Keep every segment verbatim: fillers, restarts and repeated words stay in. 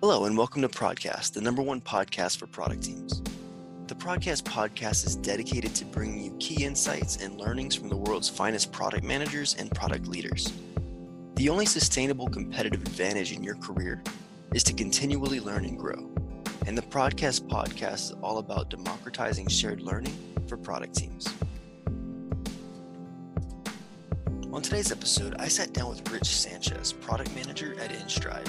Hello and welcome to Prodcast, the number one podcast for product teams. The Prodcast podcast is dedicated to bringing you key insights and learnings from the world's finest product managers and product leaders. The only sustainable competitive advantage in your career is to continually learn and grow. And the Prodcast podcast is all about democratizing shared learning for product teams. On today's episode, I sat down with Rich Sanchez, product manager at InStride.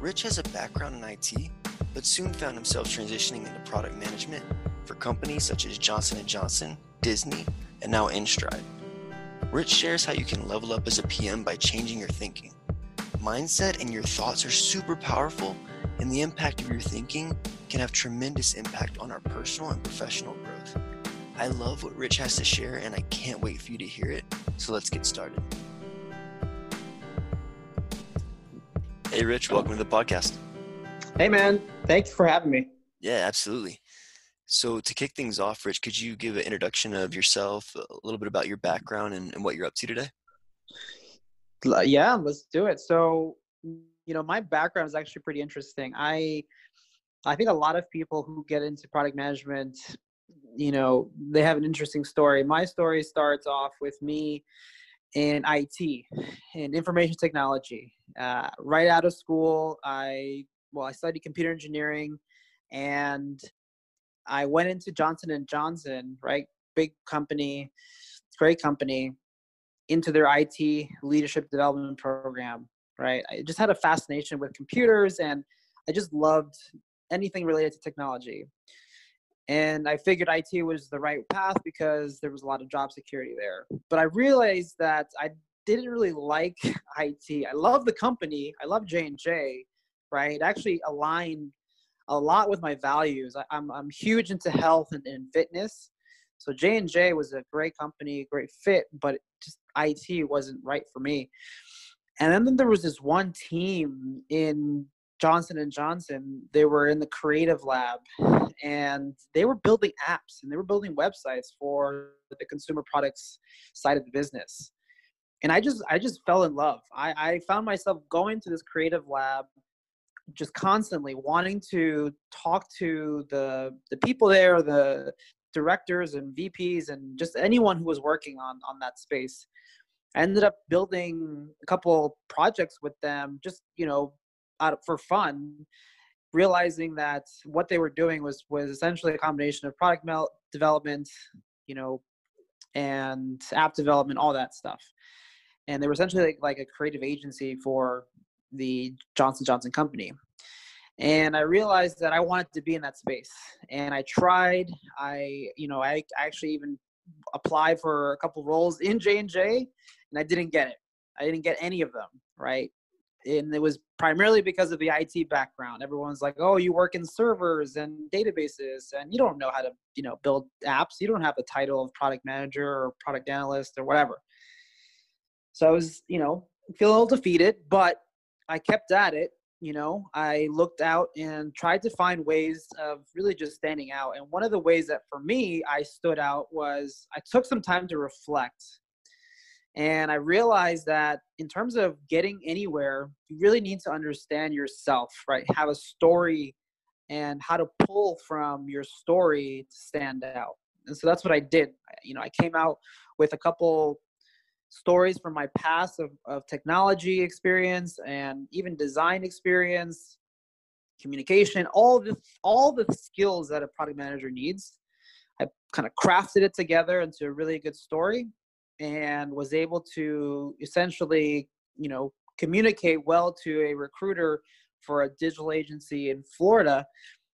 Rich has a background in I T, but soon found himself transitioning into product management for companies such as Johnson and Johnson, Disney, and now InStride. Rich shares how you can level up as a P M by changing your thinking. Mindset and your thoughts are super powerful, and the impact of your thinking can have tremendous impact on our personal and professional growth. I love what Rich has to share, and I can't wait for you to hear it, so let's get started. Hey, Rich, welcome to the podcast. Hey, man. Thanks for having me. Yeah, absolutely. So to kick things off, Rich, could you give an introduction of yourself, a little bit about your background and, and what you're up to today? Yeah, let's do it. So, you know, my background is actually pretty interesting. I I think a lot of people who get into product management, you know, they have an interesting story. My story starts off with me in I T, in information technology. Uh, right out of school, I well, I studied computer engineering, and I went into Johnson and Johnson, right? Big company, great company, into their I T leadership development program, right? I just had a fascination with computers, and I just loved anything related to technology. And I figured I T was the right path because there was a lot of job security there. But I realized that I didn't really like I T. I love the company. I love J and J, right? It actually aligned a lot with my values. I, I'm I'm huge into health and, and fitness. So J and J was a great company, great fit, but just I T wasn't right for me. And then there was this one team in Johnson and Johnson. They were in the creative lab, and they were building apps, and they were building websites for the consumer products side of the business. And I just I just fell in love. I, I found myself going to this creative lab, just constantly wanting to talk to the the people there, the directors and V Ps, and just anyone who was working on, on that space. I ended up building a couple projects with them, just, you know, out for fun, realizing that what they were doing was was essentially a combination of product mel- development, you know, and app development, all that stuff. And they were essentially like, like a creative agency for the Johnson and Johnson company. And I realized that I wanted to be in that space. And I tried. I, you know, I actually even applied for a couple roles in J and J, and I didn't get it. I didn't get any of them, right? And it was primarily because of the I T background. Everyone's like, oh, you work in servers and databases, and you don't know how to, you know, build apps. You don't have the title of product manager or product analyst or whatever. So I was, you know, feeling a little defeated, but I kept at it. You know, I looked out and tried to find ways of really just standing out. And one of the ways that for me I stood out was I took some time to reflect. And I realized that in terms of getting anywhere, you really need to understand yourself, right? Have a story and how to pull from your story to stand out. And so that's what I did. You know, I came out with a couple stories from my past of, of technology experience and even design experience, communication, all the, all the skills that a product manager needs. I kind of crafted it together into a really good story, and was able to essentially, you know, communicate well to a recruiter for a digital agency in Florida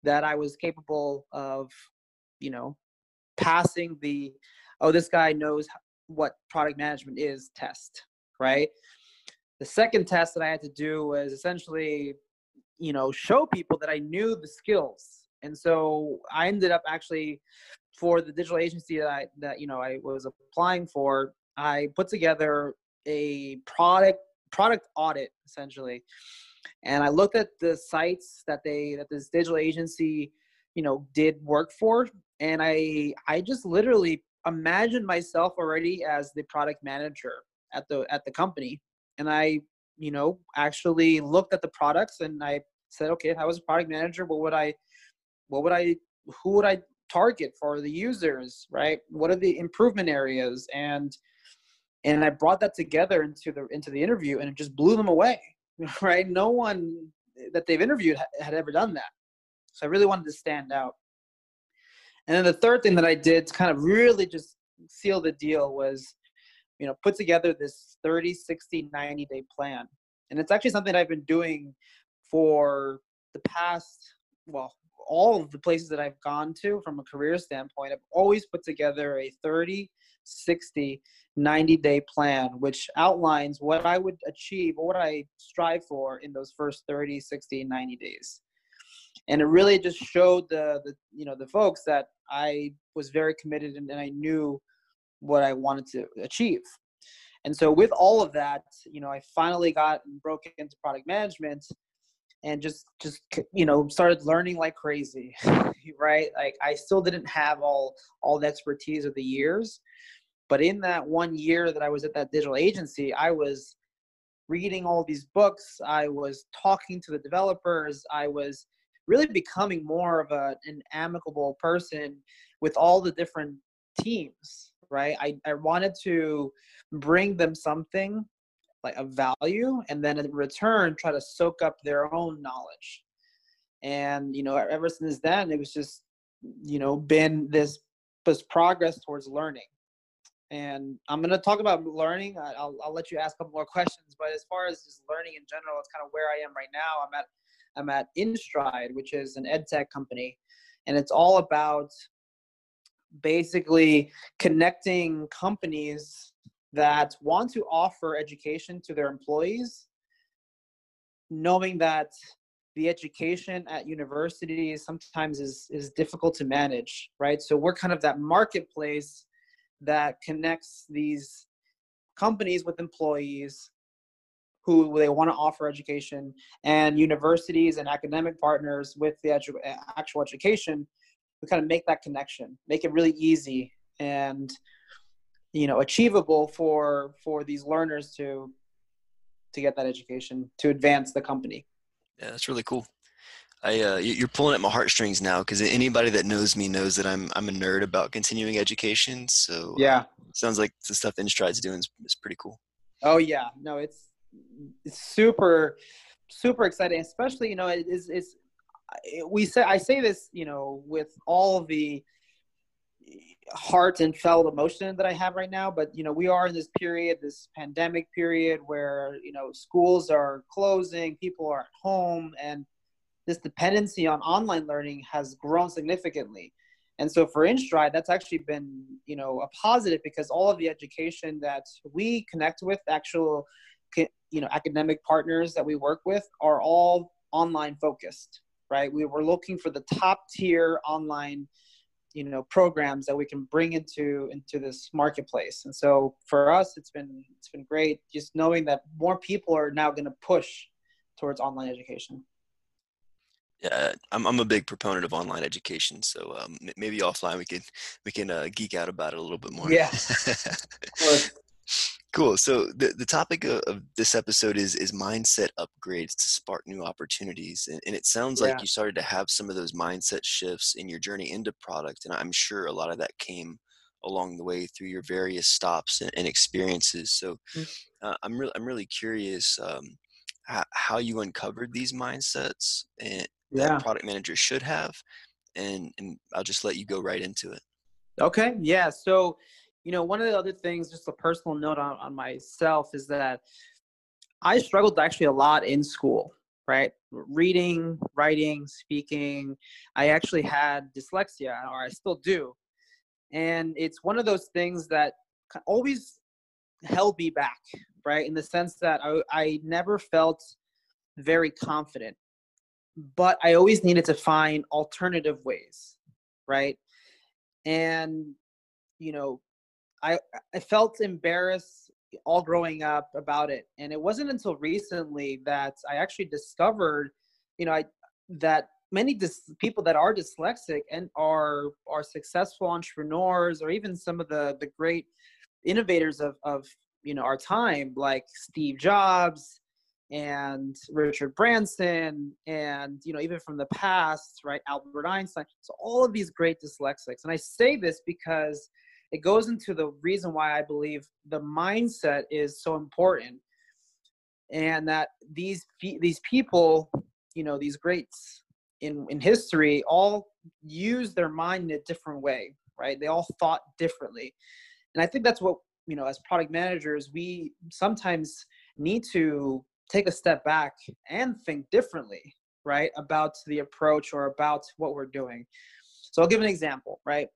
that I was capable of, you know, passing the, oh, this guy knows what product management is test, right? The second test that I had to do was essentially, you know, show people that I knew the skills. And so I ended up actually, for the digital agency that I, that, you know, I was applying for, I put together a product product audit essentially, and I looked at the sites that they that this digital agency, you know, did work for, and I I just literally imagined myself already as the product manager at the at the company, and I, you know, actually looked at the products and I said, okay, if I was a product manager, what would I, what would I, who would I target for the users, right? What are the improvement areas? And, and I brought that together into the, into the interview, and it just blew them away, right? No one that they've interviewed had ever done that. So I really wanted to stand out. And then the third thing that I did to kind of really just seal the deal was, you know, put together this thirty, sixty, ninety day plan. And it's actually something that I've been doing for the past, well, all of the places that I've gone to from a career standpoint. I've always put together a thirty, sixty, ninety day plan, which outlines what I would achieve or what I strive for in those first thirty, sixty, ninety days. And it really just showed the, the, you know, the folks that I was very committed and, and I knew what I wanted to achieve. And so with all of that, you know, I finally got and broke into product management and just, just, you know, started learning like crazy, right? Like I still didn't have all, all the expertise of the years, but in that one year that I was at that digital agency, I was reading all these books. I was talking to the developers. I was really becoming more of a, an amicable person with all the different teams, right? I, I wanted to bring them something like a value, and then in return, try to soak up their own knowledge. And, you know, ever since then, it was just, you know, been this, this progress towards learning. And I'm going to talk about learning. I'll, I'll let you ask a couple more questions, but as far as just learning in general, it's kind of where I am right now. I'm at I'm at InStride, which is an ed tech company, and it's all about basically connecting companies that want to offer education to their employees, knowing that the education at universities sometimes is, is difficult to manage, right? So we're kind of that marketplace that connects these companies with employees who they want to offer education, and universities and academic partners with the actual education. We kind of make that connection, make it really easy and, you know, achievable for, for these learners to, to get that education, to advance the company. Yeah, that's really cool. I, uh, you're pulling at my heartstrings now, because anybody that knows me knows that I'm I'm a nerd about continuing education. So yeah, it sounds like the stuff InStride's doing is, is pretty cool. Oh yeah, no, it's, it's super, super exciting, especially, you know, it is, it's, we say, I say this, you know, with all the heart and felt emotion that I have right now, but, you know, we are in this period, this pandemic period where, you know, schools are closing, people are at home, and this dependency on online learning has grown significantly. And so for InStride, that's actually been, you know, a positive, because all of the education that we connect with, actual, you know, academic partners that we work with, are all online focused, right? We were looking for the top tier online, you know, programs that we can bring into, into this marketplace. And so for us, it's been, it's been great just knowing that more people are now going to push towards online education. Yeah, I'm I'm a big proponent of online education. So um, maybe offline we can, we can uh, geek out about it a little bit more. Yeah. Cool. So the, the topic of, of this episode is, is mindset upgrades to spark new opportunities. And, and it sounds like yeah. you started to have some of those mindset shifts in your journey into product. And I'm sure a lot of that came along the way through your various stops and, and experiences. So uh, I'm really, I'm really curious um, how, how you uncovered these mindsets and yeah. that product manager should have. And, and I'll just let you go right into it. Okay. Yeah. So, you know, one of the other things, just a personal note on, on myself, is that I struggled actually a lot in school, right? Reading, writing, speaking. I actually had dyslexia, or I still do. And it's one of those things that always held me back, right? In the sense that I, I never felt very confident, but I always needed to find alternative ways, right? And, you know, I, I felt embarrassed all growing up about it. And it wasn't until recently that I actually discovered, you know, I, that many dis- people that are dyslexic and are, are successful entrepreneurs, or even some of the, the great innovators of, of, you know, our time, like Steve Jobs, and Richard Branson, and, you know, even from the past, right, Albert Einstein. So all of these great dyslexics. And I say this because it goes into the reason why I believe the mindset is so important, and that these, these people, you know, these greats in, in history all use their mind in a different way, right? They all thought differently. And I think that's what, you know, as product managers, we sometimes need to take a step back and think differently, right, about the approach or about what we're doing. So I'll give an example, right?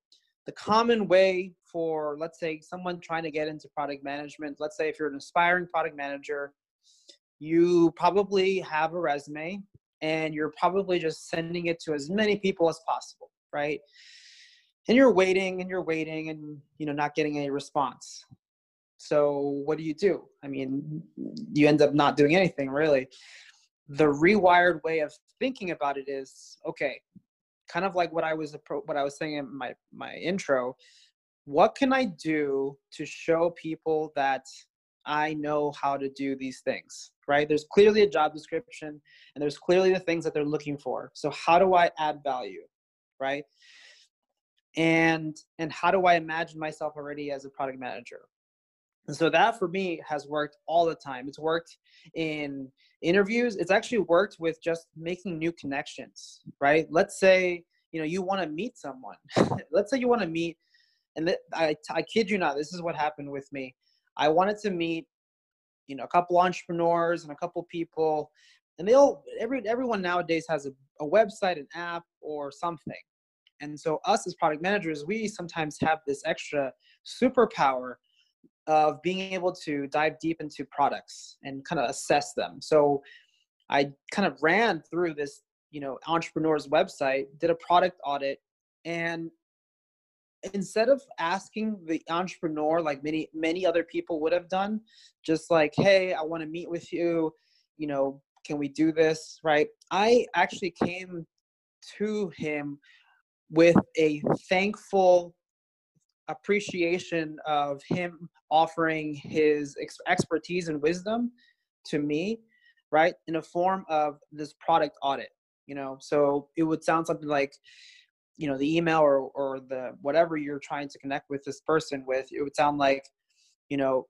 The common way for, let's say, someone trying to get into product management, let's say if you're an aspiring product manager, you probably have a resume and you're probably just sending it to as many people as possible, right? And you're waiting and you're waiting and, you know, not getting any response. So what do you do? I mean, you end up not doing anything, really. The rewired way of thinking about it is, okay, kind of like what I was what I was saying in my, my intro, what can I do to show people that I know how to do these things, right? There's clearly a job description and there's clearly the things that they're looking for. So how do I add value, right? And, and how do I imagine myself already as a product manager? And so that for me has worked all the time. It's worked in interviews. It's actually worked with just making new connections, right? Let's say, you know, you want to meet someone. Let's say you want to meet, and I, I kid you not, this is what happened with me. I wanted to meet, you know, a couple entrepreneurs and a couple people, and they all, every, everyone nowadays has a, a website, an app, or something. And so us as product managers, we sometimes have this extra superpower of being able to dive deep into products and kind of assess them. So I kind of ran through this, you know, entrepreneur's website, did a product audit, and instead of asking the entrepreneur like many, many other people would have done, just like, hey, I want to meet with you, you know, can we do this, right? I actually came to him with a thankful appreciation of him offering his ex expertise and wisdom to me, right, in a form of this product audit, you know. So it would sound something like, you know, the email or, or the whatever you're trying to connect with this person with, it would sound like, you know,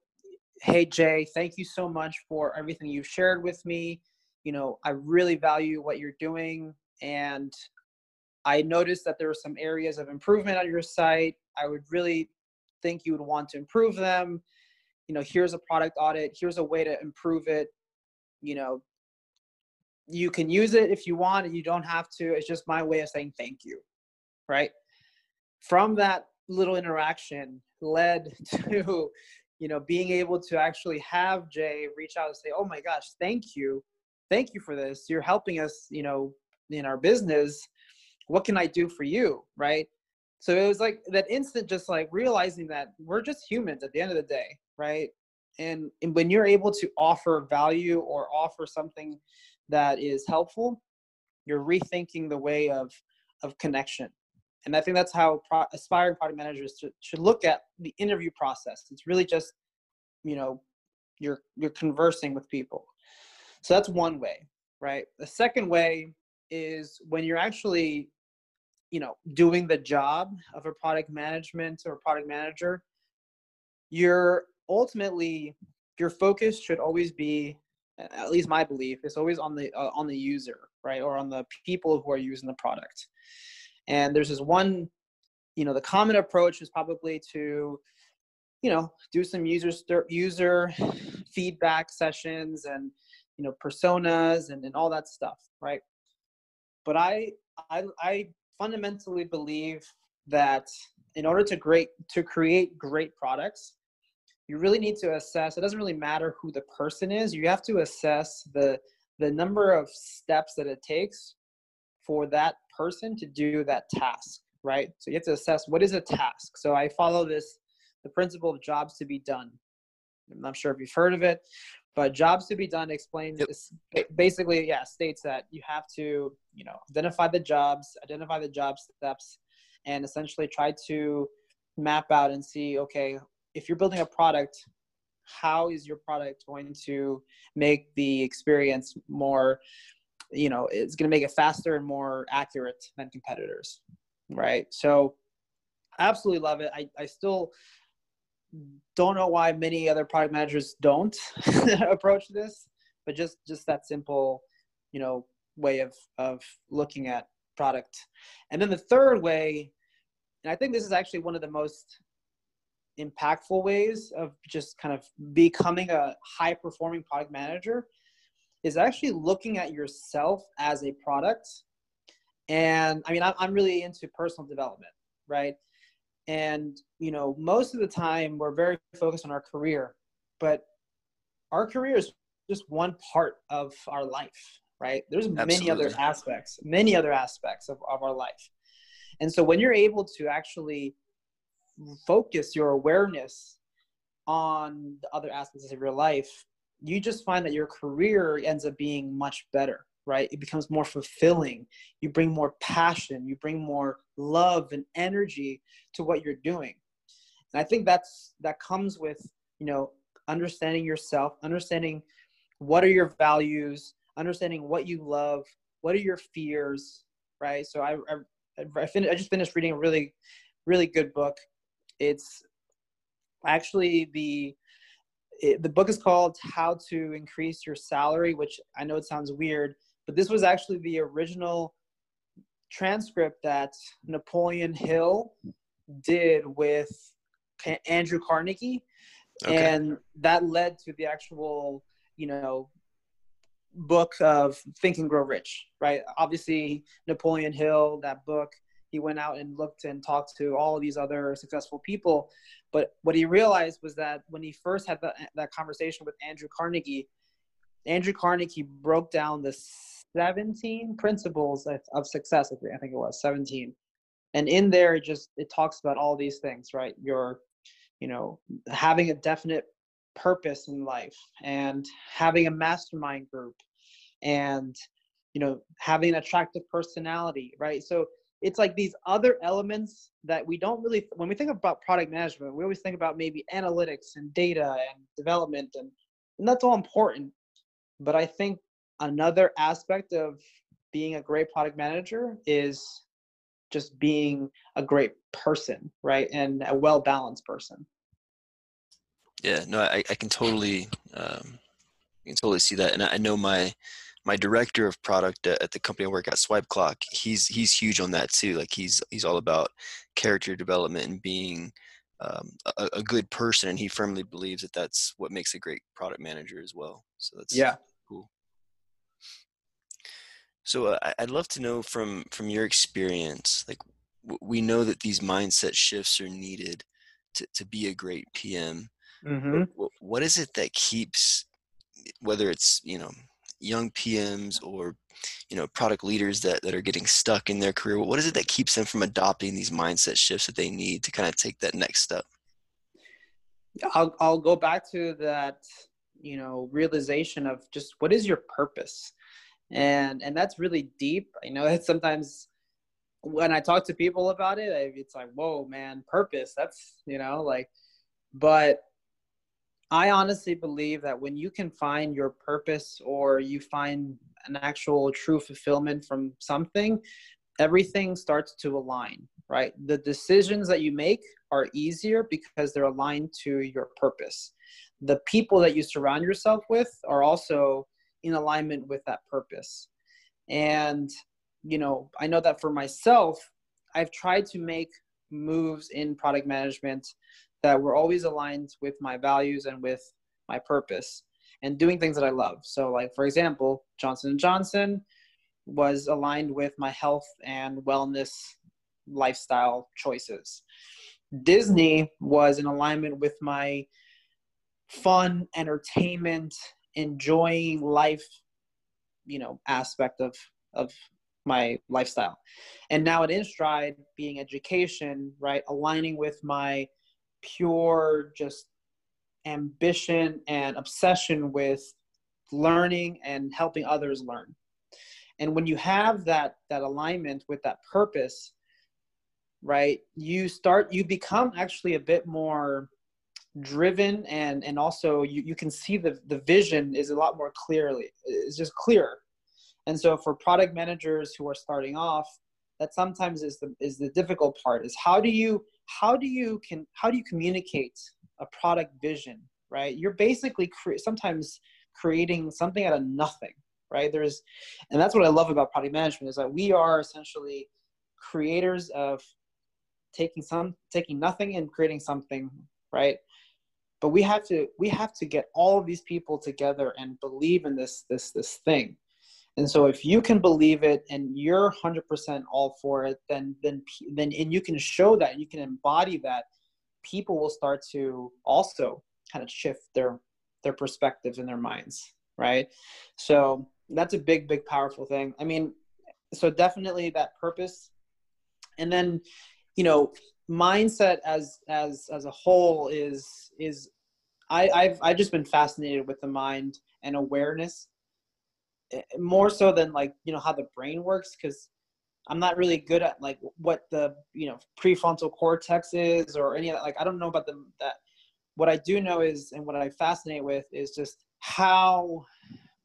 hey, Jay, thank you so much for everything you've shared with me. You know, I really value what you're doing. And I noticed that there were some areas of improvement on your site. I would really think you would want to improve them. You know, here's a product audit. Here's a way to improve it. You know, you can use it if you want and you don't have to. It's just my way of saying thank you, right? From that little interaction led to, you know, being able to actually have Jay reach out and say, oh my gosh, thank you. Thank you for this. You're helping us, you know, in our business. What can I do for you, right? So it was like that instant, just like realizing that we're just humans at the end of the day, right? And, and when you're able to offer value or offer something that is helpful, you're rethinking the way of, of connection. And I think that's how pro aspiring product managers should, should look at the interview process. It's really just, you know, you're, you're conversing with people. So that's one way, right? The second way is when you're actually, you know, doing the job of a product management or product manager, you're ultimately, your focus should always be, at least my belief, is always on the, uh, on the user, right? Or on the people who are using the product. And there's this one, you know, the common approach is probably to, you know, do some user, user feedback sessions and, you know, personas and, and all that stuff, right? But I, I, I fundamentally believe that in order to great, to create great products, you really need to assess, it doesn't really matter who the person is, you have to assess the, the number of steps that it takes for that person to do that task, right? So you have to assess what is a task. So I follow this, the principle of jobs to be done. I'm not sure if you've heard of it, but jobs to be done explains yep. basically, yeah, states that you have to, you know, identify the jobs, identify the job steps, and essentially try to map out and see, okay, if you're building a product, how is your product going to make the experience more, you know, it's going to make it faster and more accurate than competitors, right? So I absolutely love it. I, I still don't know why many other product managers don't approach this, but just, just that simple, you know, way of, of looking at product. And then the third way, and I think this is actually one of the most impactful ways of just kind of becoming a high performing product manager, is actually looking at yourself as a product. And I mean, I'm really into personal development, right? And, you know, most of the time we're very focused on our career, but our career is just one part of our life, right? There's Absolutely. many other aspects, many other aspects of, of our life. And so when you're able to actually focus your awareness on the other aspects of your life, you just find that your career ends up being much better, right? It becomes more fulfilling. You bring more passion, you bring more love and energy to what you're doing. And I think that's, that comes with, you know, understanding yourself, understanding what are your values, understanding what you love, what are your fears, right? So I, I, I, fin- I just finished reading a really, really good book. It's actually the, it, the book is called How to Increase Your Salary, which I know it sounds weird, but this was actually the original transcript that Napoleon Hill did with Andrew Carnegie. Okay. And that led to the actual, you know, book of Think and Grow Rich, right? Obviously, Napoleon Hill, that book, he went out and looked and talked to all of these other successful people. But what he realized was that when he first had the, that conversation with Andrew Carnegie, Andrew Carnegie broke down the seventeen principles of success. I think it was seventeen. And in there, it just, it talks about all these things, right? Your, you know, having a definite purpose in life, and having a mastermind group, and, you know, having an attractive personality, right? So it's like these other elements that we don't really, when we think about product management, we always think about maybe analytics and data and development, and, and that's all important. But I think another aspect of being a great product manager is just being a great person, right? And a well-balanced person. Yeah, no, I, I can totally, um, I can totally see that. And I know my, my director of product at the company I work at, Swipe Clock, he's, he's huge on that too. Like he's, he's all about character development and being um, a, a good person. And he firmly believes that that's what makes a great product manager as well. So that's yeah. cool. So uh, I'd love to know from, from your experience, like w- we know that these mindset shifts are needed to, to be a great P M. Mm-hmm. What, what is it that keeps, whether it's, you know, young P Ms or, you know, product leaders that, that are getting stuck in their career, what is it that keeps them from adopting these mindset shifts that they need to kind of take that next step? I'll, I'll go back to that, you know, realization of just what is your purpose? And, and that's really deep. I know that sometimes when I talk to people about it, I, it's like, whoa, man, purpose. That's, you know, like, but I honestly believe that when you can find your purpose, or you find an actual true fulfillment from something, everything starts to align, right? The decisions that you make are easier because they're aligned to your purpose. The people that you surround yourself with are also in alignment with that purpose. And, you know, I know that for myself, I've tried to make moves in product management that were always aligned with my values and with my purpose, and doing things that I love. So like, for example, Johnson and Johnson was aligned with my health and wellness lifestyle choices. Disney was in alignment with my fun, entertainment, enjoying life, you know, aspect of, of my lifestyle. And now at InStride, being education, right, aligning with my pure just ambition and obsession with learning and helping others learn. And when you have that that alignment with that purpose, right, you start you become actually a bit more driven, and and also you, you can see the, the vision is a lot more clearly. It's just clearer. And so for product managers who are starting off, that sometimes is the is the difficult part, is how do you how do you can how do you communicate a product vision, right? You're basically cre- sometimes creating something out of nothing, right? There's, and that's what I love about product management, is that we are essentially creators of taking some taking nothing and creating something, right? But we have to we have to get all of these people together and believe in this this this thing. And so if you can believe it and you're one hundred percent all for it, then then then and you can show that, you can embody that, people will start to also kind of shift their their perspectives in their minds, right? So that's a big, big, powerful thing. I mean, so definitely that purpose. And then, you know, mindset as as as a whole is is I I've I've just been fascinated with the mind and awareness, more so than like, you know, how the brain works, because I'm not really good at like what the, you know, prefrontal cortex is or any of that. Like, I don't know about the, that. What I do know is, and what I fascinate with is just how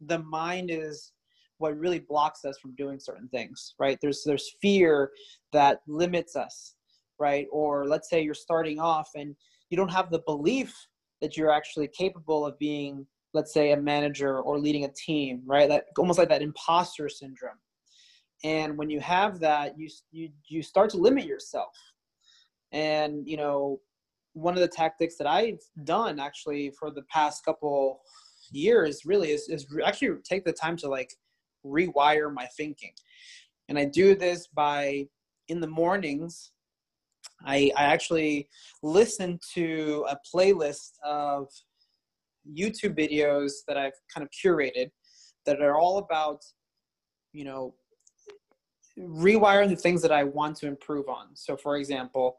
the mind is what really blocks us from doing certain things, right? There's, there's fear that limits us, right? Or let's say you're starting off and you don't have the belief that you're actually capable of being, let's say, a manager or leading a team, right? That almost like that imposter syndrome. And when you have that, you, you, you start to limit yourself. And, you know, one of the tactics that I've done actually for the past couple years really is, is actually take the time to like rewire my thinking. And I do this by, in the mornings, I, I actually listen to a playlist of YouTube videos that I've kind of curated that are all about, you know, rewiring the things that I want to improve on. So for example,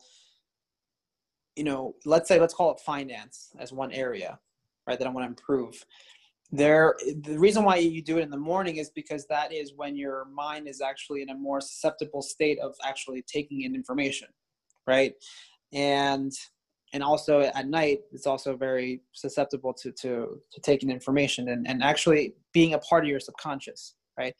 you know, let's say, let's call it finance as one area, right, that I want to improve. There, the reason why you do it in the morning is because that is when your mind is actually in a more susceptible state of actually taking in information, right? And And also at night, it's also very susceptible to to, to taking information and, and actually being a part of your subconscious, right?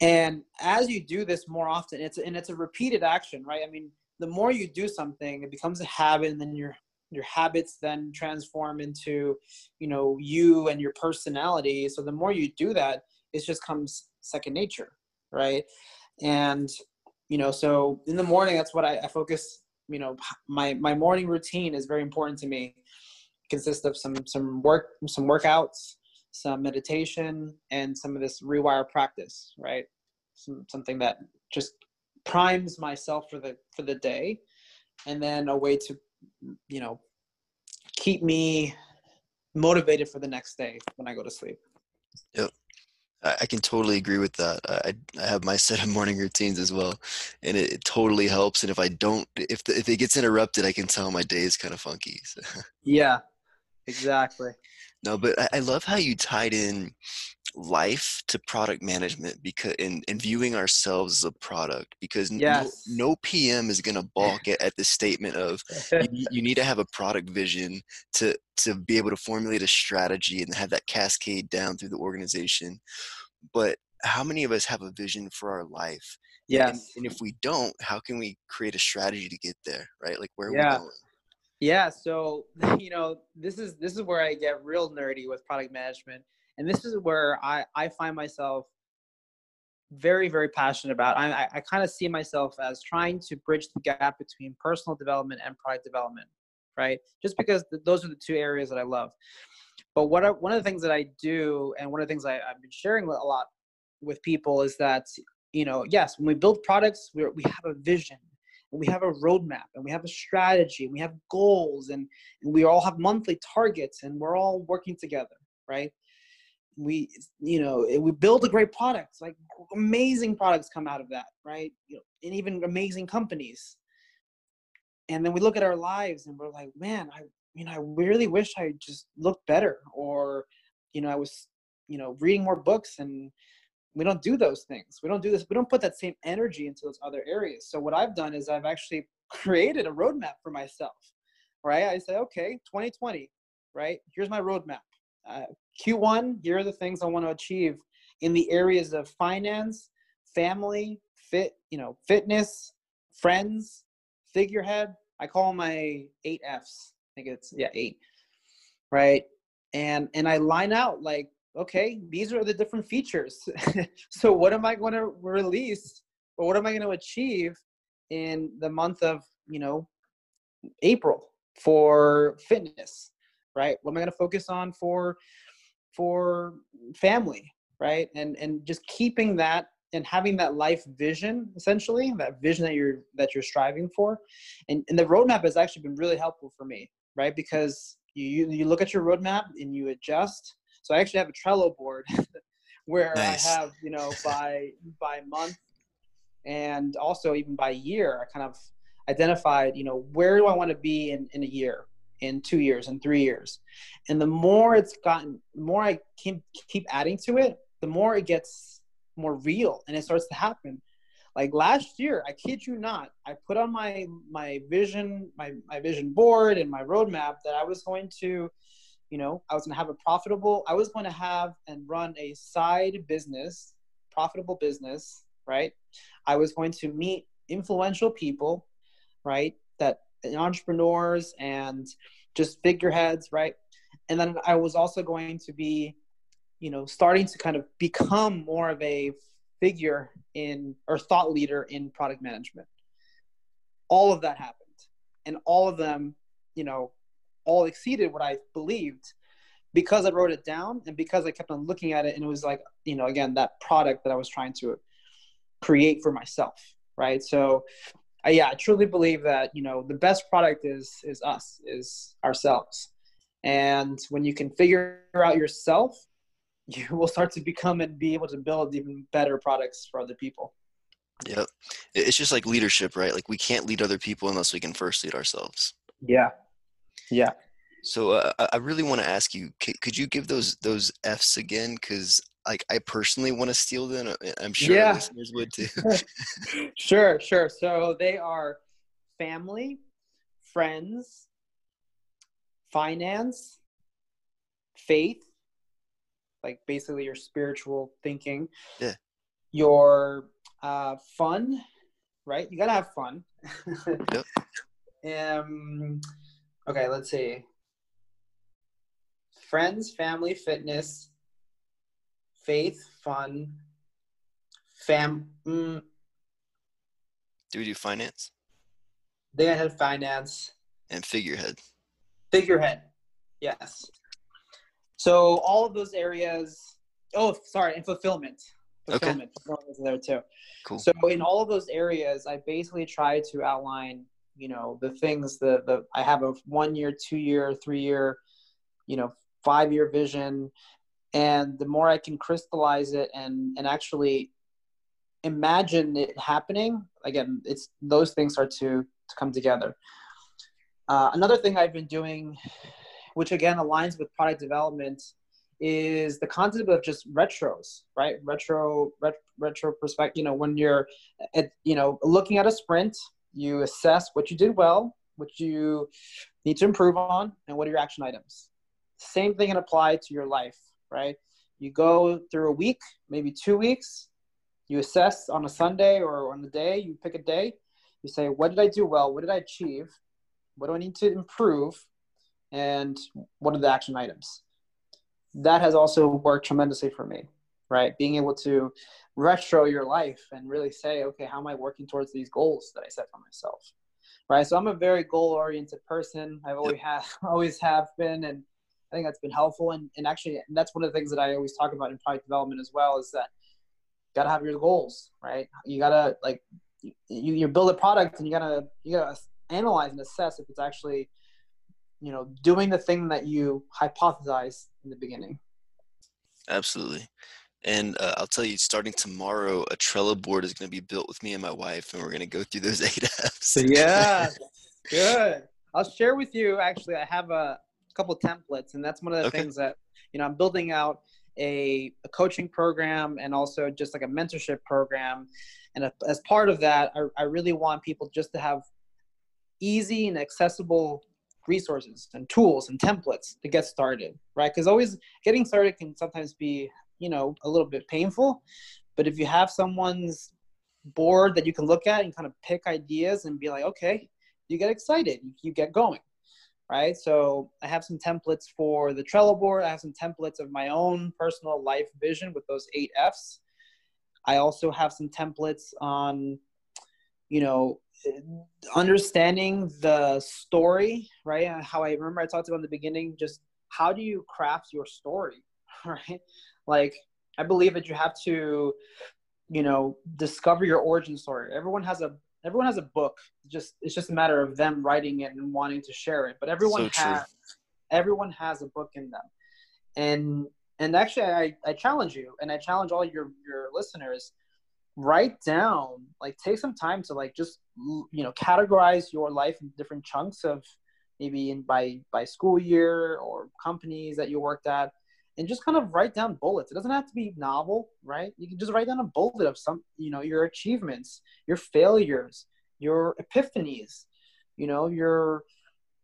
And as you do this more often, it's and it's a repeated action, right? I mean, the more you do something, it becomes a habit, and then your your habits then transform into, you know, you and your personality. So the more you do that, it just comes second nature, right? And, you know, so in the morning, that's what I, I focus. You know, my, my morning routine is very important to me. It consists of some, some work, some workouts, some meditation, and some of this rewire practice, right? Some, something that just primes myself for the, for the day. And then a way to, you know, keep me motivated for the next day when I go to sleep. Yep. I can totally agree with that. I, I have my set of morning routines as well, and it, it totally helps. And if I don't, if the, if it gets interrupted, I can tell my day is kind of funky. So. Yeah, exactly. No, but I, I love how you tied in life to product management, because and, and viewing ourselves as a product, because yes. no, no P M is going to balk at, at the statement of you, you need to have a product vision to to be able to formulate a strategy and have that cascade down through the organization. But how many of us have a vision for our life? Yes. And, and if we don't, how can we create a strategy to get there, right? Like, where are yeah. we going? Yeah. So, you know, this is this is where I get real nerdy with product management. And this is where I, I find myself very, very passionate about. I, I, I kind of see myself as trying to bridge the gap between personal development and product development, right? Just because th- those are the two areas that I love. But what I, one of the things that I do, and one of the things I, I've been sharing with, a lot with people is that, you know, yes, when we build products, we we have a vision, and we have a roadmap, and we have a strategy, and we have goals, and, and we all have monthly targets, and we're all working together, right? We, you know, we build a great product, like amazing products come out of that, right? You know, and even amazing companies. And then we look at our lives and we're like, man, I, you know, I really wish I just looked better, or, you know, I was, you know, reading more books, and we don't do those things. We don't do this. We don't put that same energy into those other areas. So what I've done is I've actually created a roadmap for myself right? I said, okay, twenty twenty, right? Here's my roadmap. Uh, Q one, here are the things I want to achieve in the areas of finance, family, fit, you know, fitness, friends, figurehead. I call my eight F's. I think it's, yeah, eight, right? And and I line out like, okay, these are the different features. So what am I going to release, or what am I going to achieve in the month of, you know, April for fitness, right? What am I going to focus on for for family, right? And and just keeping that and having that life vision, essentially, that vision that you're that you're striving for. And and the roadmap has actually been really helpful for me, right? Because you you look at your roadmap and you adjust. So I actually have a Trello board where nice. I have, you know, by by month and also even by year, I kind of identified, you know, where do I want to be in, in a year, in two years, in three years. And the more it's gotten, the more I keep, keep adding to it, the more it gets more real and it starts to happen. Like last year, I kid you not, I put on my, my vision, my, my vision board and my roadmap that I was going to, you know, I was going to have a profitable, I was going to have and run a side business, profitable business, right? I was going to meet influential people, right? That entrepreneurs and just figureheads, right? And then I was also going to be, you know, starting to kind of become more of a figure in or thought leader in product management. All of that happened. And all of them, you know, all exceeded what I believed because I wrote it down and because I kept on looking at it. And it was like, you know, again, that product that I was trying to create for myself, right? So I, yeah, I truly believe that, you know, the best product is, is us, is ourselves. And when you can figure out yourself, you will start to become and be able to build even better products for other people. Yeah. It's just like leadership, right? Like we can't lead other people unless we can first lead ourselves. Yeah. Yeah. So uh, I really want to ask you, could you give those, those F's again? Cause like I personally want to steal them. I'm sure yeah. listeners would too. Sure, sure. So they are family, friends, finance, faith, like basically your spiritual thinking, yeah. your uh, fun, right? You got to have fun. Yep. Um. Okay, let's see. Friends, family, fitness, faith, fun, fam. Mm. Do we do finance? They had finance. And figurehead. Figurehead, yes. So all of those areas. Oh, sorry, and fulfillment. Fulfillment. Okay. Fulfillment is there too. Cool. So in all of those areas, I basically try to outline, you know, the things that the I have a one year, two year, three year, you know, five year vision. And the more I can crystallize it and, and actually imagine it happening, again, it's those things start to, to come together. Uh, another thing I've been doing, which again aligns with product development, is the concept of just retros, right? Retro, ret, retro perspective. You know, when you're, at, you know, looking at a sprint, you assess what you did well, what you need to improve on, and what are your action items. Same thing can apply to your life. Right? You go through a week, maybe two weeks, you assess on a Sunday or on the day, you pick a day, you say, what did I do well? What did I achieve? What do I need to improve? And what are the action items? That has also worked tremendously for me, right? Being able to retro your life and really say, okay, how am I working towards these goals that I set for myself? Right? So I'm a very goal-oriented person. I've always, have, always have been, and I think that's been helpful. And, and actually, and that's one of the things that I always talk about in product development as well, is that you got to have your goals, right? You got to like, you, you build a product and you got to, you got to analyze and assess if it's actually, you know, doing the thing that you hypothesized in the beginning. Absolutely. And uh, I'll tell you, starting tomorrow, a Trello board is going to be built with me and my wife, and we're going to go through those eight apps. Yeah, good. I'll share with you. Actually, I have a, couple of templates, and that's one of the okay. things that, you know, I'm building out a, a coaching program and also just like a mentorship program. And a, as part of that, I, I really want people just to have easy and accessible resources and tools and templates to get started, right? Because always getting started can sometimes be, you know, a little bit painful. But if you have someone's board that you can look at and kind of pick ideas and be like, okay, you get excited, you get going, right? So I have some templates for the Trello board. I have some templates of my own personal life vision with those eight F's. I also have some templates on, you know, understanding the story, right? How I remember I talked about in the beginning, just how do you craft your story, right? Like, I believe that you have to, you know, discover your origin story. Everyone has a, everyone has a book. Just, it's just a matter of them writing it and wanting to share it. But everyone so has, everyone has a book in them. And, and actually I, I challenge you, and I challenge all your, your listeners, write down, like, take some time to, like, just, you know, categorize your life in different chunks of maybe in by, by school year or companies that you worked at, and just kind of write down bullets. It doesn't have to be novel, right? You can just write down a bullet of some, you know, your achievements, your failures, your epiphanies, you know, your,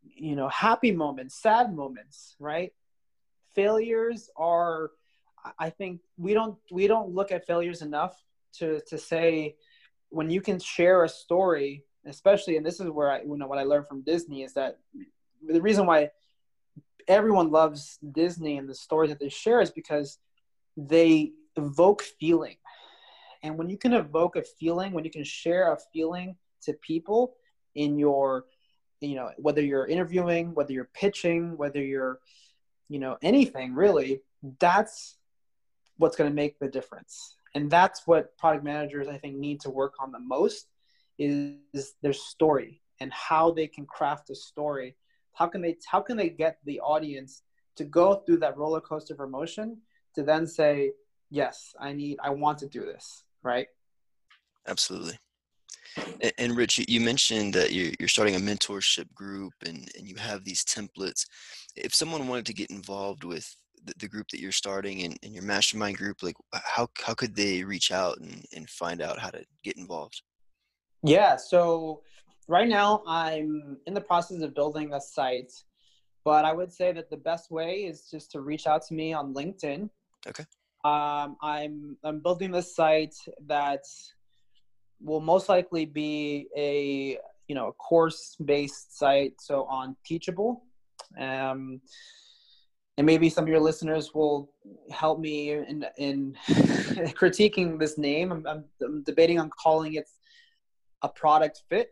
you know, happy moments, sad moments, right? Failures are, I think we don't, we don't look at failures enough to, to say, when you can share a story, especially, and this is where I, you know, what I learned from Disney is that the reason why everyone loves Disney and the stories that they share is because they evoke feeling. And when you can evoke a feeling, when you can share a feeling to people in your, you know, whether you're interviewing, whether you're pitching, whether you're, you know, anything really, that's what's going to make the difference. And that's what product managers, I think, need to work on the most is, is their story and how they can craft a story. How can they, how can they get the audience to go through that roller coaster of emotion to then say, yes, I need, I want to do this, right? Absolutely. And, and Rich, you mentioned that you're, you're starting a mentorship group and, and you have these templates. If someone wanted to get involved with the, the group that you're starting and, and your mastermind group, like how, how could they reach out and, and find out how to get involved? Yeah. So right now, I'm in the process of building a site, but I would say that the best way is just to reach out to me on LinkedIn. Okay. Um, I'm I'm building this site that will most likely be a you know a course-based site, so on Teachable, um, and maybe some of your listeners will help me in in critiquing this name. I'm, I'm, I'm debating on calling it a product fit.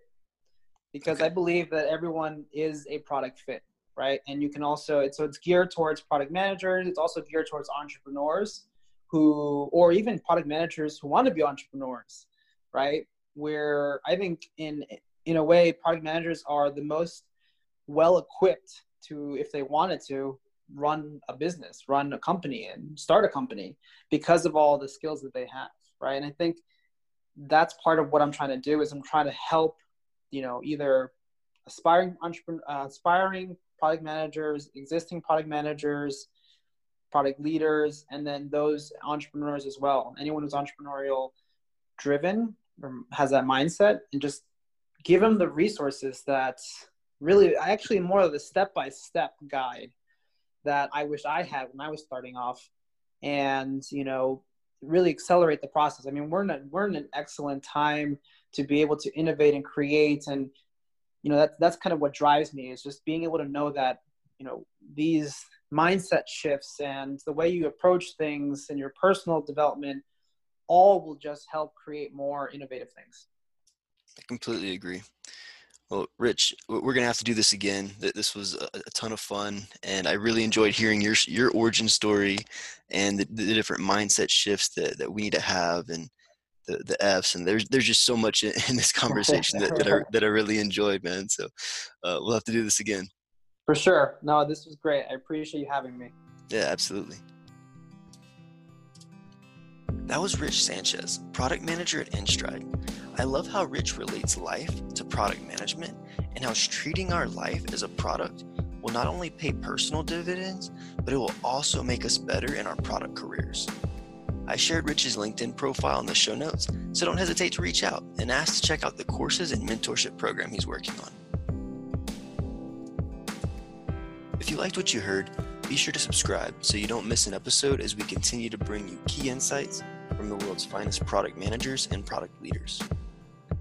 Because okay. I believe that everyone is a product fit, right? And you can also, it's, so it's geared towards product managers. It's also geared towards entrepreneurs who, or even product managers who want to be entrepreneurs, right? Where I think in, in a way, product managers are the most well-equipped to, if they wanted to, run a business, run a company and start a company because of all the skills that they have, right? And I think that's part of what I'm trying to do is I'm trying to help you know, either aspiring entrepreneur, uh, aspiring product managers, existing product managers, product leaders, and then those entrepreneurs as well. Anyone who's entrepreneurial driven or has that mindset, and just give them the resources that really, I actually more of the step-by-step guide that I wish I had when I was starting off and, you know, really accelerate the process. I mean, we're in a, we're in an excellent time to be able to innovate and create. And, you know, that, that's kind of what drives me is just being able to know that, you know, these mindset shifts and the way you approach things and your personal development, all will just help create more innovative things. I completely agree. Well, Rich, we're going to have to do this again. This was a ton of fun, and I really enjoyed hearing your your origin story and the, the different mindset shifts that, that we need to have, and the, the F's. And there's there's just so much in, in this conversation that, that I that I really enjoyed, man. So uh, we'll have to do this again. For sure. No, this was great. I appreciate you having me. Yeah, absolutely. That was Rich Sanchez, product manager at InStride. I love how Rich relates life to product management and how treating our life as a product will not only pay personal dividends, but it will also make us better in our product careers. I shared Rich's LinkedIn profile in the show notes, so don't hesitate to reach out and ask to check out the courses and mentorship program he's working on. If you liked what you heard, be sure to subscribe so you don't miss an episode as we continue to bring you key insights from the world's finest product managers and product leaders.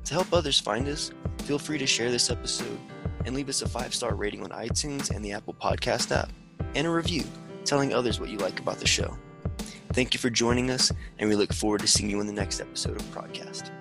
To help others find us, feel free to share this episode and leave us a five-star rating on iTunes and the Apple Podcast app, and a review telling others what you like about the show. Thank you for joining us, and we look forward to seeing you in the next episode of Podcast.